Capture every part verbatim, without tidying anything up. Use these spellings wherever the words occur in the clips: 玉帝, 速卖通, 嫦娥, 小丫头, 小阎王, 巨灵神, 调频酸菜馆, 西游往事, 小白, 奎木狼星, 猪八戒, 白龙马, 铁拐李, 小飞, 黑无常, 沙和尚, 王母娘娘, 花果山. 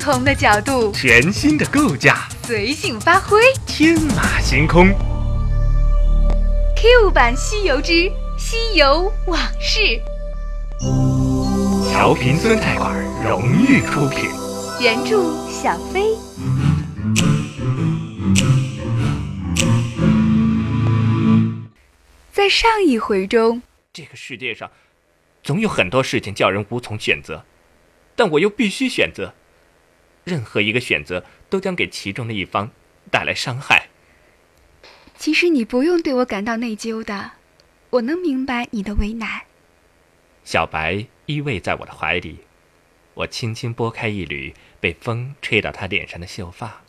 不同的角度，全新的构架，随性发挥，天马行空。Q 版西游之西游往事，调频酸菜馆荣誉出品，原著小飞。在上一回中，这个世界上总有很多事情叫人无从选择，但我又必须选择，任何一个选择都将给其中的一方带来伤害。其实你不用对我感到内疚的，我能明白你的为难。小白依偎在我的怀里，我轻轻拨开一缕被风吹到他脸上的秀发。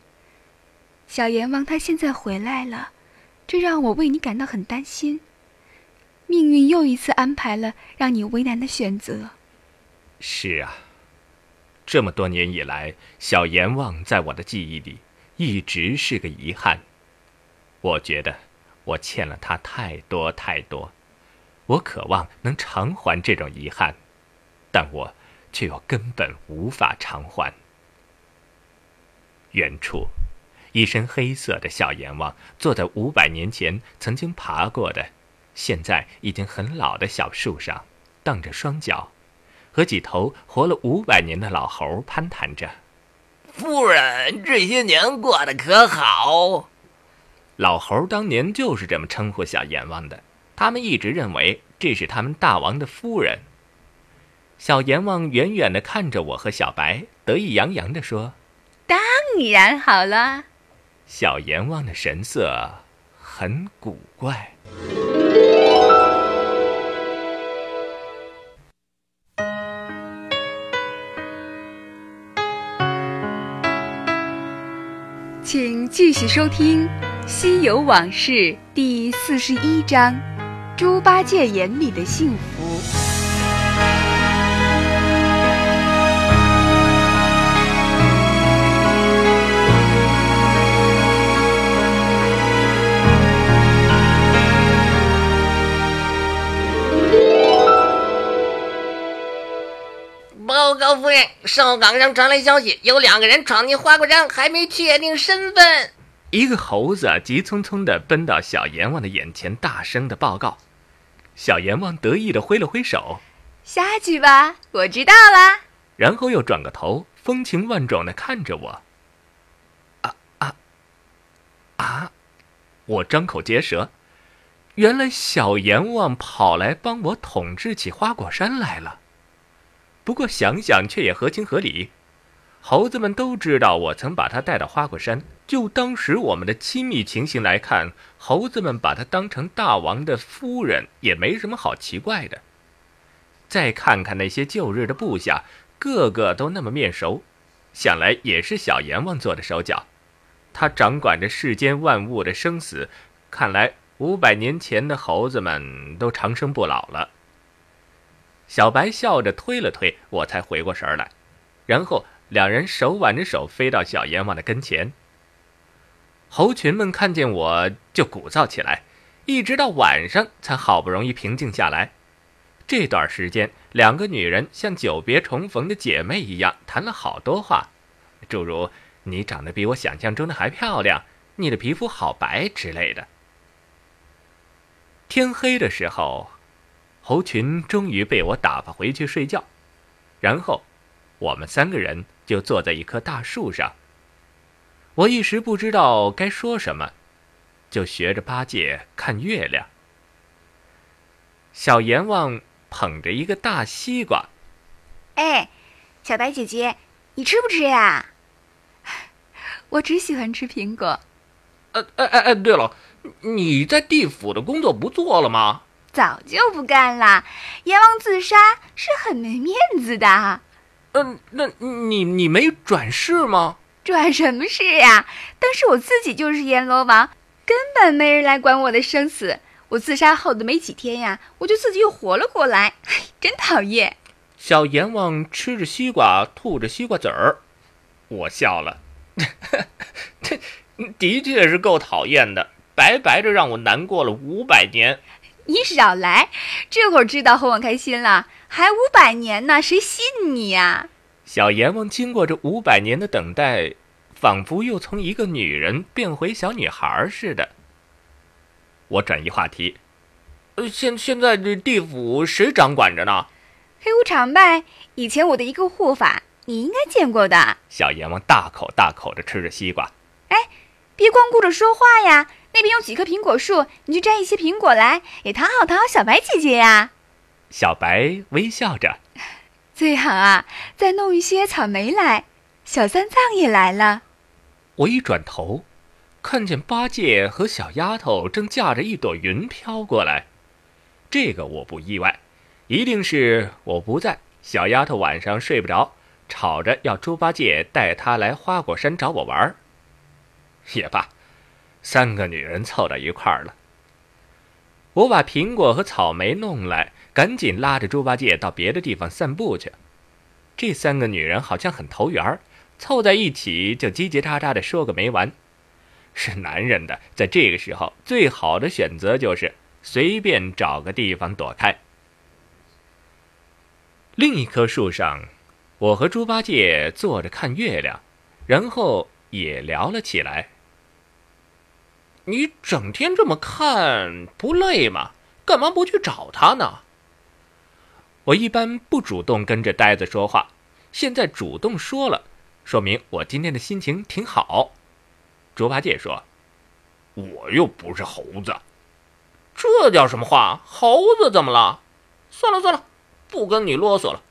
小阎王他现在回来了，这让我为你感到很担心。命运又一次安排了让你为难的选择。是啊，这么多年以来，小阎王在我的记忆里一直是个遗憾。我觉得我欠了他太多太多，我渴望能偿还这种遗憾，但我却又根本无法偿还。远处，一身黑色的小阎王坐在五百年前曾经爬过的现在已经很老的小树上，荡着双脚，和几头活了五百年的老猴攀谈着。夫人这些年过得可好？老猴当年就是这么称呼小阎王的，他们一直认为这是他们大王的夫人。小阎王远远地看着我和小白，得意洋洋地说：当然好了。小阎王的神色很古怪。请继续收听《西游往事》第四十一章：猪八戒眼里的幸福。报告夫人，哨岗上传来消息，有两个人闯进花果山，还没确定身份。一个猴子急匆匆地奔到小阎王的眼前，大声地报告。小阎王得意地挥了挥手：下去吧，我知道了。然后又转个头，风情万种地看着我。啊啊啊！我张口结舌，原来小阎王跑来帮我统治起花果山来了。不过想想却也合情合理，猴子们都知道我曾把他带到花果山，就当时我们的亲密情形来看，猴子们把他当成大王的夫人也没什么好奇怪的。再看看那些旧日的部下，个个都那么面熟，想来也是小阎王做的手脚。他掌管着世间万物的生死，看来五百年前的猴子们都长生不老了。小白笑着推了推我，才回过神来，然后两人手挽着手飞到小阎王的跟前。猴群们看见我就鼓噪起来，一直到晚上才好不容易平静下来。这段时间，两个女人像久别重逢的姐妹一样谈了好多话，诸如你长得比我想象中的还漂亮，你的皮肤好白之类的。天黑的时候，猴群终于被我打发回去睡觉，然后我们三个人就坐在一棵大树上。我一时不知道该说什么，就学着八戒看月亮。小阎王捧着一个大西瓜：哎，小白姐姐，你吃不吃呀？我只喜欢吃苹果。呃呃呃，对了，你在地府的工作不做了吗？早就不干了，阎王自杀是很没面子的。嗯、呃，那你你没转世吗？转什么世呀、啊？当时我自己就是阎罗王，根本没人来管我的生死。我自杀后的没几天呀、啊，我就自己又活了过来，真讨厌。小阎王吃着西瓜，吐着西瓜籽儿，我笑了。这的确是够讨厌的，白白的让我难过了五百年。你少来，这会儿知道哄我开心了，还五百年呢，谁信你呀、啊？小阎王经过这五百年的等待，仿佛又从一个女人变回小女孩似的。我转移话题，现现在这地府谁掌管着呢？黑无常呗，以前我的一个护法，你应该见过的。小阎王大口大口地吃着西瓜。哎，别光顾着说话呀，那边有几棵苹果树，你去摘一些苹果来，也讨好讨好小白姐姐呀。小白微笑着，最好啊，再弄一些草莓来。小三藏也来了。我一转头，看见八戒和小丫头正驾着一朵云飘过来。这个我不意外，一定是我不在，小丫头晚上睡不着，吵着要猪八戒带她来花果山找我玩。也罢，三个女人凑到一块儿了。我把苹果和草莓弄来，赶紧拉着猪八戒到别的地方散步去。这三个女人好像很投缘，凑在一起就叽叽喳喳地说个没完。是男人的，在这个时候最好的选择就是随便找个地方躲开。另一棵树上，我和猪八戒坐着看月亮，然后也聊了起来。你整天这么看不累吗？干嘛不去找他呢？我一般不主动跟着呆子说话，现在主动说了，说明我今天的心情挺好。猪八戒说，我又不是猴子。这叫什么话？猴子怎么了？算了算了，不跟你啰嗦了，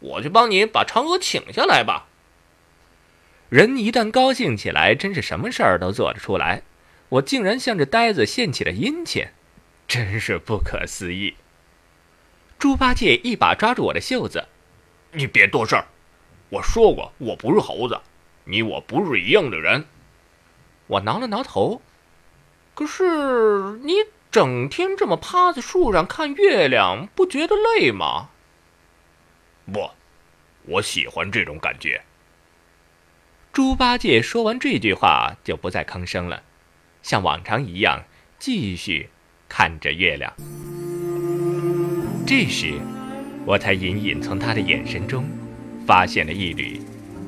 我去帮你把嫦娥请下来吧。人一旦高兴起来，真是什么事儿都做得出来。我竟然向着呆子献起了殷勤，真是不可思议。猪八戒一把抓住我的袖子，你别多事儿，我说过我不是猴子，你我不是一样的人。我挠了挠头，可是你整天这么趴在树上看月亮，不觉得累吗？不，我喜欢这种感觉。猪八戒说完这句话就不再吭声了，像往常一样继续看着月亮。这时我才隐隐从他的眼神中发现了一缕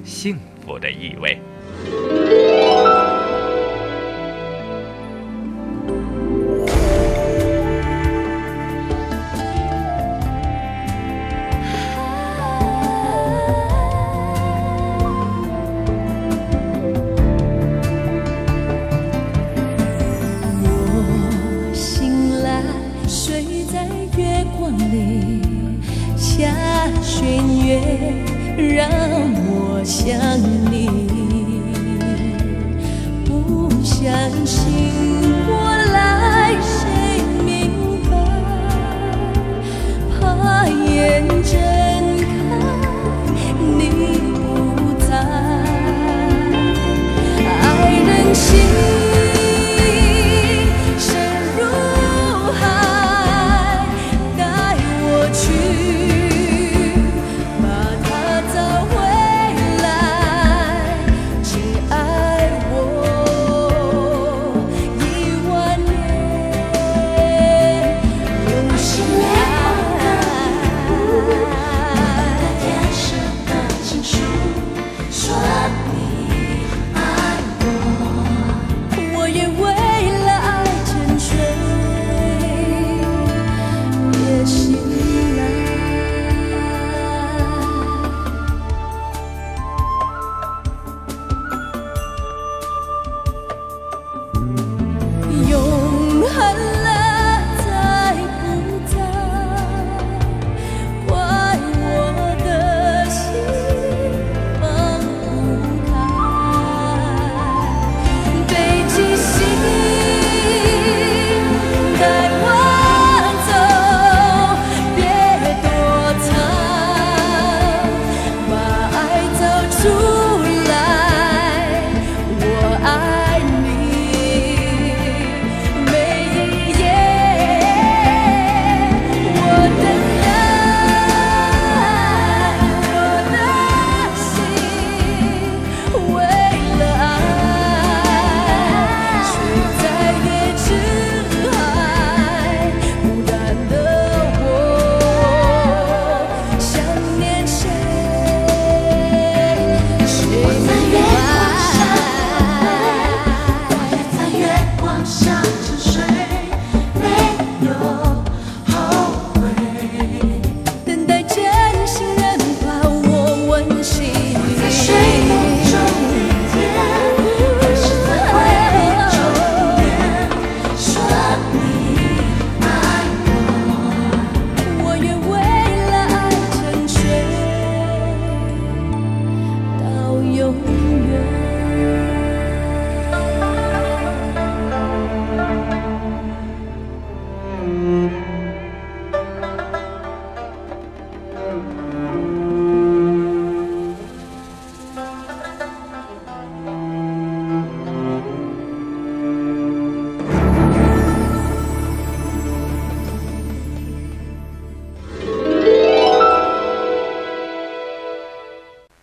幸福的意味。让我想你，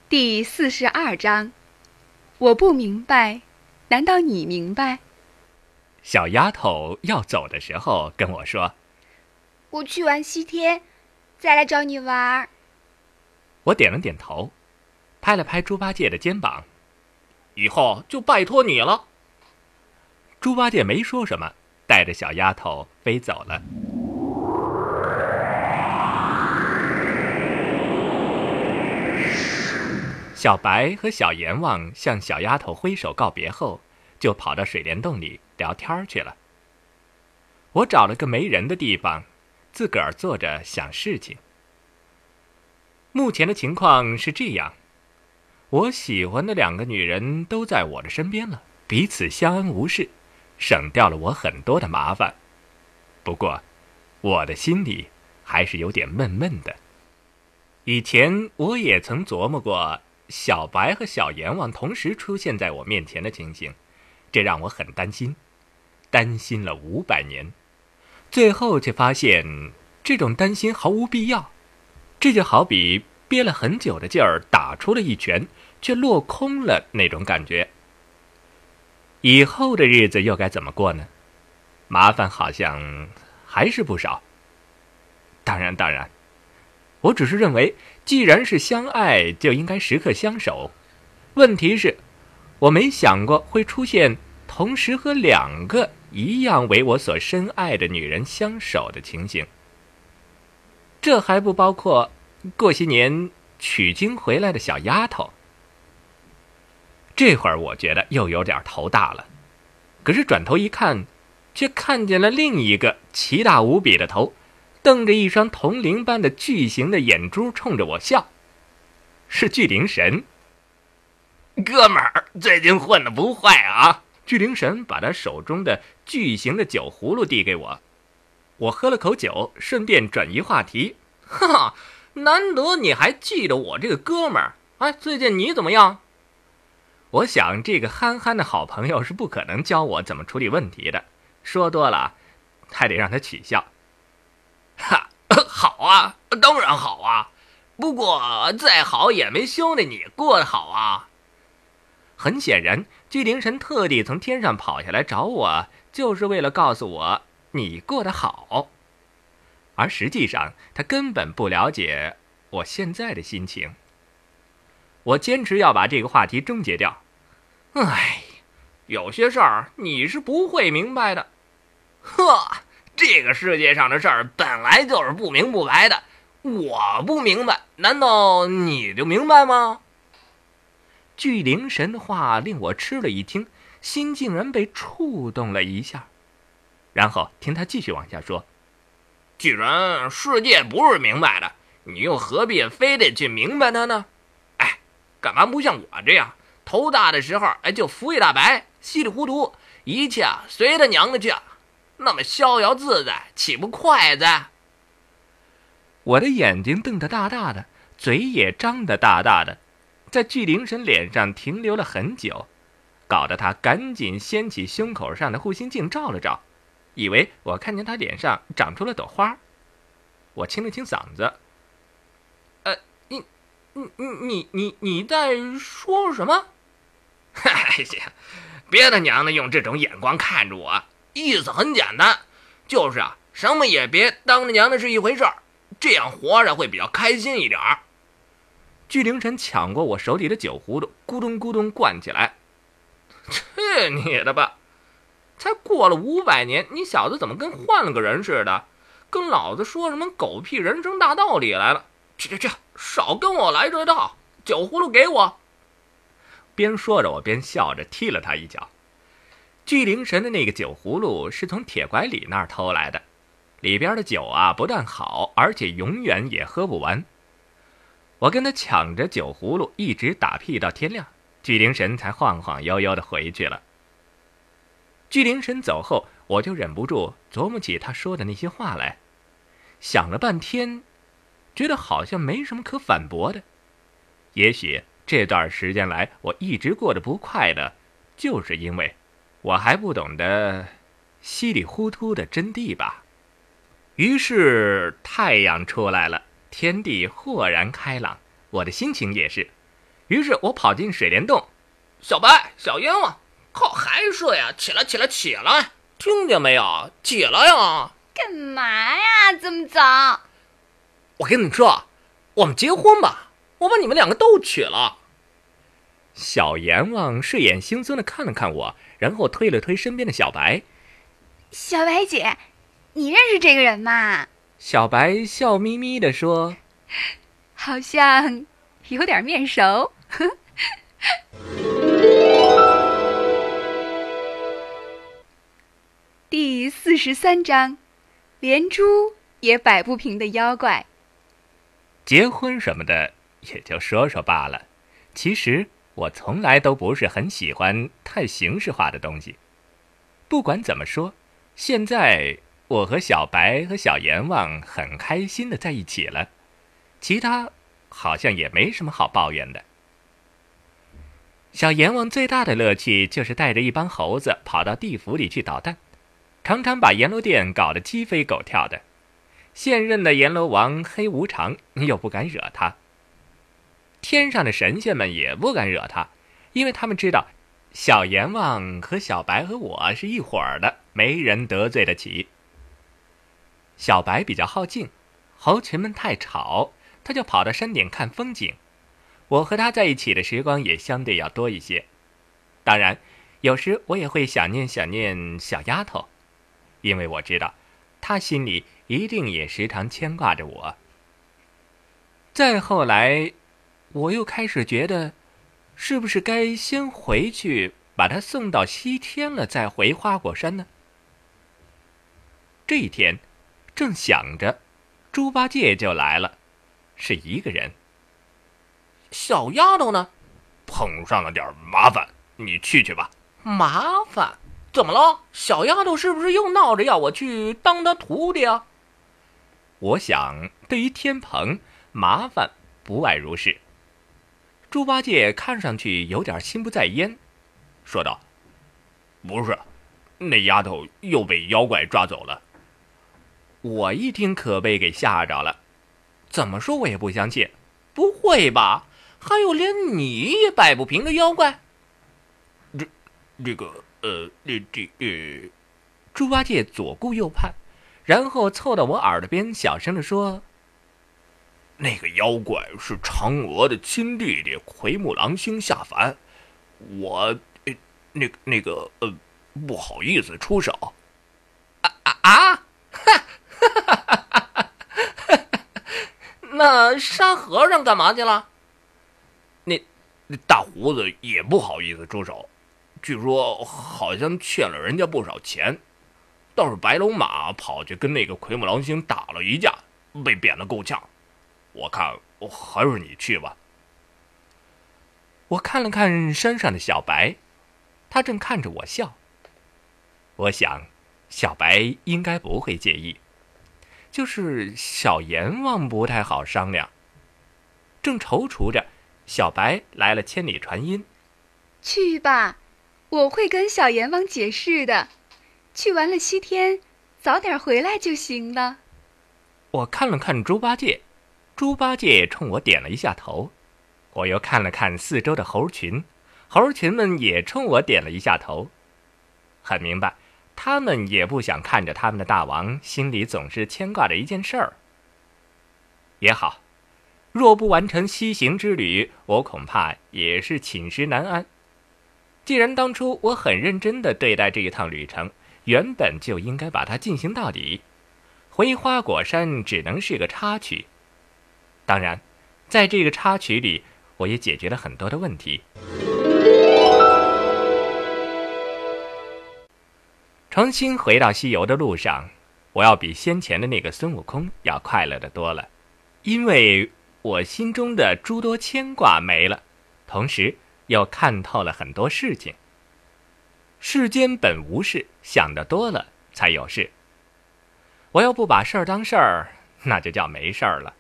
第四十二章，我不明白，难道你明白？小丫头要走的时候跟我说：“我去玩西天，再来找你玩。”我点了点头，拍了拍猪八戒的肩膀：“以后就拜托你了。”猪八戒没说什么，带着小丫头飞走了。小白和小阎王向小丫头挥手告别后，就跑到水帘洞里聊天去了。我找了个没人的地方，自个儿坐着想事情。目前的情况是这样，我喜欢的两个女人都在我的身边了，彼此相安无事，省掉了我很多的麻烦。不过，我的心里还是有点闷闷的。以前我也曾琢磨过小白和小阎王同时出现在我面前的情形，这让我很担心，担心了五百年，最后却发现这种担心毫无必要。这就好比憋了很久的劲儿打出了一拳，却落空了那种感觉。以后的日子又该怎么过呢？麻烦好像还是不少。当然，当然。我只是认为，既然是相爱，就应该时刻相守。问题是，我没想过会出现同时和两个一样为我所深爱的女人相守的情形。这还不包括过些年取经回来的小丫头。这会儿我觉得又有点头大了，可是转头一看，却看见了另一个奇大无比的头。瞪着一双铜铃般的巨型的眼珠冲着我笑，是巨灵神。哥们儿最近混得不坏啊！巨灵神把他手中的巨型的酒葫芦递给我，我喝了口酒，顺便转移话题。哈哈，难得你还记得我这个哥们儿。哎，最近你怎么样？我想这个憨憨的好朋友是不可能教我怎么处理问题的，说多了还得让他取笑。哈，好啊，当然好啊，不过再好也没兄弟你过得好啊。很显然，巨灵神特地从天上跑下来找我，就是为了告诉我你过得好，而实际上他根本不了解我现在的心情。我坚持要把这个话题终结掉。哎，有些事儿你是不会明白的。呵，这个世界上的事儿本来就是不明不白的，我不明白，难道你就明白吗？巨灵神的话令我吃了一惊，心竟然被触动了一下，然后听他继续往下说：既然世界不是明白的，你又何必非得去明白它呢？哎，干嘛不像我这样，头大的时候哎就浮一大白，稀里糊涂，一切随他娘的去，那么逍遥自在，岂不快哉？我的眼睛瞪得大大的，嘴也张得大大的，在巨灵神脸上停留了很久，搞得他赶紧掀起胸口上的护心镜照了照，以为我看见他脸上长出了朵花。我清了清嗓子：呃，你你你你你在说什么？哎呀，别他娘的用这种眼光看着我，意思很简单，就是啊，什么也别当着娘的是一回事儿，这样活着会比较开心一点儿。巨灵神抢过我手里的酒葫芦，咕咚咕咚灌起来。去你的吧！才过了五百年，你小子怎么跟换了个人似的？跟老子说什么狗屁人生大道理来了？去去去，少跟我来这套！酒葫芦给我！边说着，我边笑着踢了他一脚。巨灵神的那个酒葫芦是从铁拐李那儿偷来的，里边的酒啊不但好，而且永远也喝不完。我跟他抢着酒葫芦，一直打屁到天亮，巨灵神才晃晃悠悠地回去了。巨灵神走后，我就忍不住琢磨起他说的那些话来，想了半天，觉得好像没什么可反驳的。也许这段时间来我一直过得不快乐，就是因为我还不懂得稀里糊涂的真谛吧。于是太阳出来了，天地豁然开朗，我的心情也是。于是我跑进水帘洞，小白、小英啊，靠，还睡啊？起来，起来，起来！听见没有？起来呀！干嘛呀？这么早？我跟你说，我们结婚吧！我把你们两个都娶了。小阎王睡眼惺忪地看了看我，然后推了推身边的小白。小白姐，你认识这个人吗？小白笑眯眯地说：“好像有点面熟。”第四十三章，连猪也摆不平的妖怪。结婚什么的也就说说罢了，其实我从来都不是很喜欢太形式化的东西。不管怎么说，现在我和小白和小阎王很开心的在一起了，其他好像也没什么好抱怨的。小阎王最大的乐趣就是带着一帮猴子跑到地府里去捣蛋，常常把阎罗殿搞得鸡飞狗跳的。现任的阎罗王黑无常又不敢惹他，天上的神仙们也不敢惹他，因为他们知道小阎王和小白和我是一伙儿的，没人得罪得起。小白比较好静，猴群们太吵，他就跑到山顶看风景。我和他在一起的时光也相对要多一些，当然有时我也会想念想念小丫头，因为我知道他心里一定也时常牵挂着我。再后来我又开始觉得，是不是该先回去把他送到西天了再回花果山呢？这一天正想着，猪八戒就来了，是一个人。小丫头呢？碰上了点麻烦，你去去吧。麻烦？怎么了？小丫头是不是又闹着要我去当她徒弟啊？我想对于天蓬，麻烦不外如是。猪八戒看上去有点心不在焉，说道：“不是，那丫头又被妖怪抓走了。”我一听可被给吓着了，怎么说我也不相信。不会吧？还有连你也摆不平的妖怪？这、这个、呃、这、这、呃……猪八戒左顾右盼，然后凑到我耳朵边，小声地说：“那个妖怪是嫦娥的亲弟弟奎木狼星下凡，我……呃、那个、那个……呃，不好意思出手。”啊啊啊！哈！那沙和尚干嘛去了？那大胡子也不好意思出手，据说好像欠了人家不少钱。倒是白龙马跑去跟那个奎木狼星打了一架，被贬得够呛。我看还是你去吧。我看了看山上的小白，他正看着我笑。我想小白应该不会介意，就是小阎王不太好商量。正踌躇着，小白来了千里传音：“去吧，我会跟小阎王解释的。去完了西天，早点回来就行了。”我看了看猪八戒，猪八戒冲我点了一下头。我又看了看四周的猴群，猴群们也冲我点了一下头。很明白，他们也不想看着他们的大王心里总是牵挂着一件事儿。也好，若不完成西行之旅，我恐怕也是寝食难安。既然当初我很认真地对待这一趟旅程，原本就应该把它进行到底。回花果山只能是个插曲，当然在这个插曲里我也解决了很多的问题。重新回到西游的路上，我要比先前的那个孙悟空要快乐的多了，因为我心中的诸多牵挂没了，同时又看透了很多事情。世间本无事，想得多了才有事。我要不把事儿当事儿，那就叫没事儿了。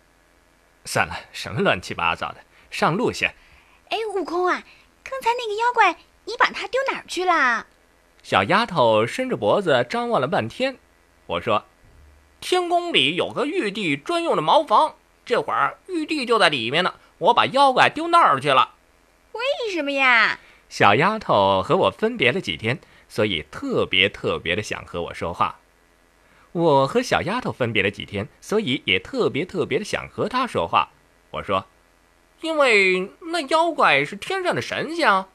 算了，什么乱七八糟的，上路先。哎，悟空啊，刚才那个妖怪，你把他丢哪儿去了？小丫头伸着脖子张望了半天，我说：“天宫里有个玉帝专用的茅房，这会儿玉帝就在里面呢。我把妖怪丢那儿去了。”为什么呀？小丫头和我分别了几天，所以特别特别的想和我说话。我和小丫头分别了几天，所以也特别特别的想和她说话。我说：“因为那妖怪是天上的神仙啊，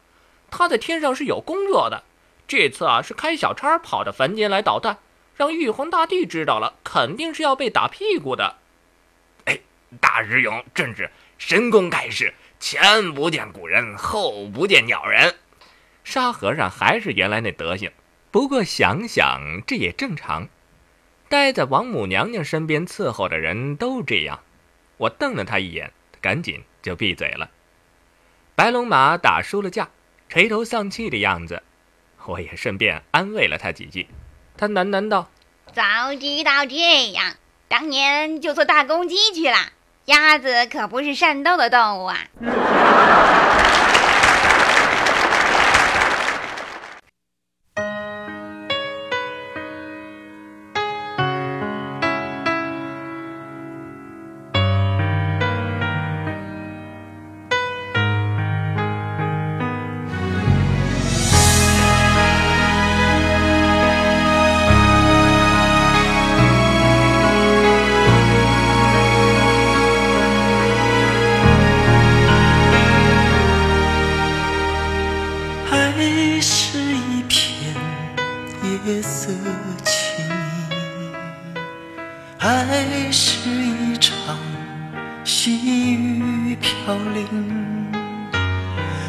他在天上是有工作的。这次啊是开小差跑到凡间来捣蛋，让玉皇大帝知道了，肯定是要被打屁股的。”哎，大日勇正是神功盖世，前不见古人，后不见鸟人。沙和尚还是原来那德行，不过想想这也正常。待在王母娘娘身边伺候的人都这样。我瞪了他一眼，赶紧就闭嘴了。白龙马打输了架，垂头丧气的样子，我也顺便安慰了他几句。他喃喃道：“早知道这样，当年就做大公鸡去了。鸭子可不是善斗的动物啊。”还是一场细雨飘零，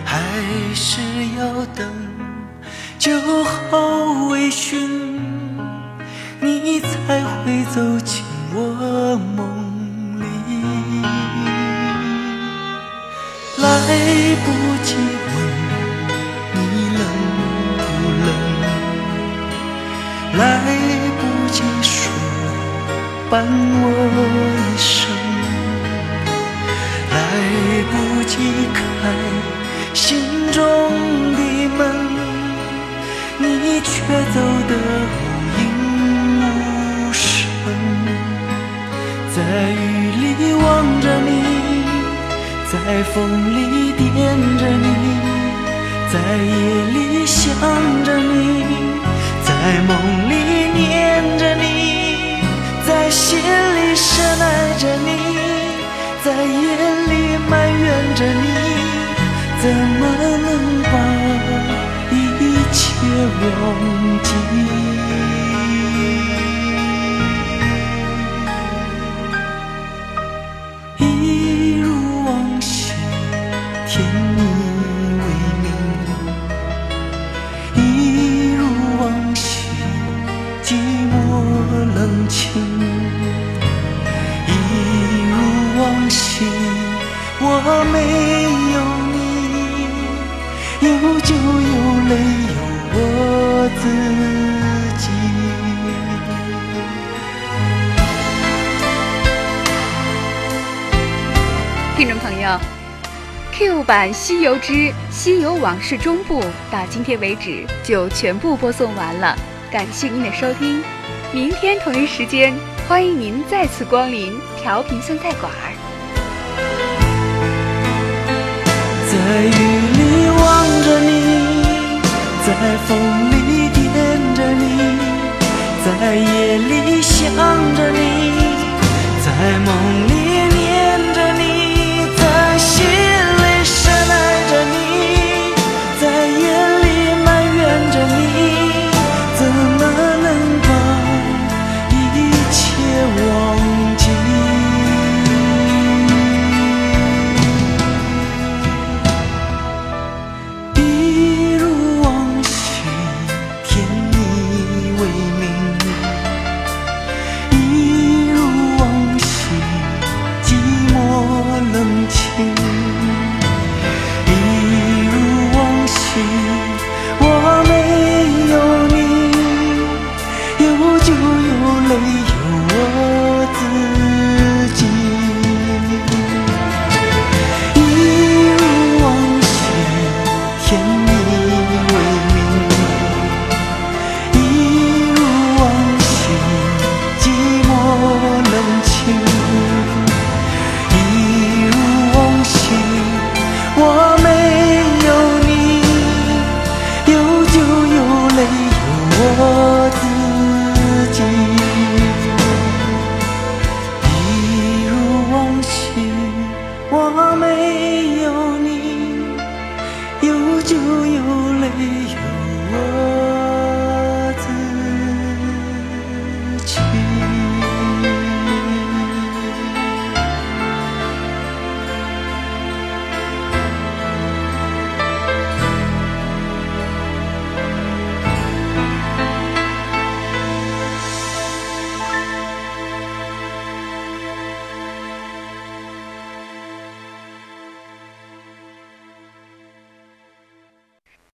还是要等酒后微醺，你才会走进我梦里。来不及问你冷不冷，来不及说伴我一生，来不及开心中的门，你却走得无影无声。在雨里望着你，在风里惦着你，在夜里想着你，在梦里念着你，在心里深爱着你，在眼里埋怨着你，怎么能把一切忘记？一如往昔，甜蜜为名；一如往昔，寂寞冷清。我没有你，有酒有泪有我自己。听众朋友 ，Q 版《西游之西游往事》中部到今天为止就全部播送完了，感谢您的收听。明天同一时间，欢迎您再次光临调频酸菜馆儿。在雨里望着你，在风里惦着你，在夜里想着你，在梦里念着你，在心里深爱着你，在眼里埋怨着你，怎么能把一切忘记？见你。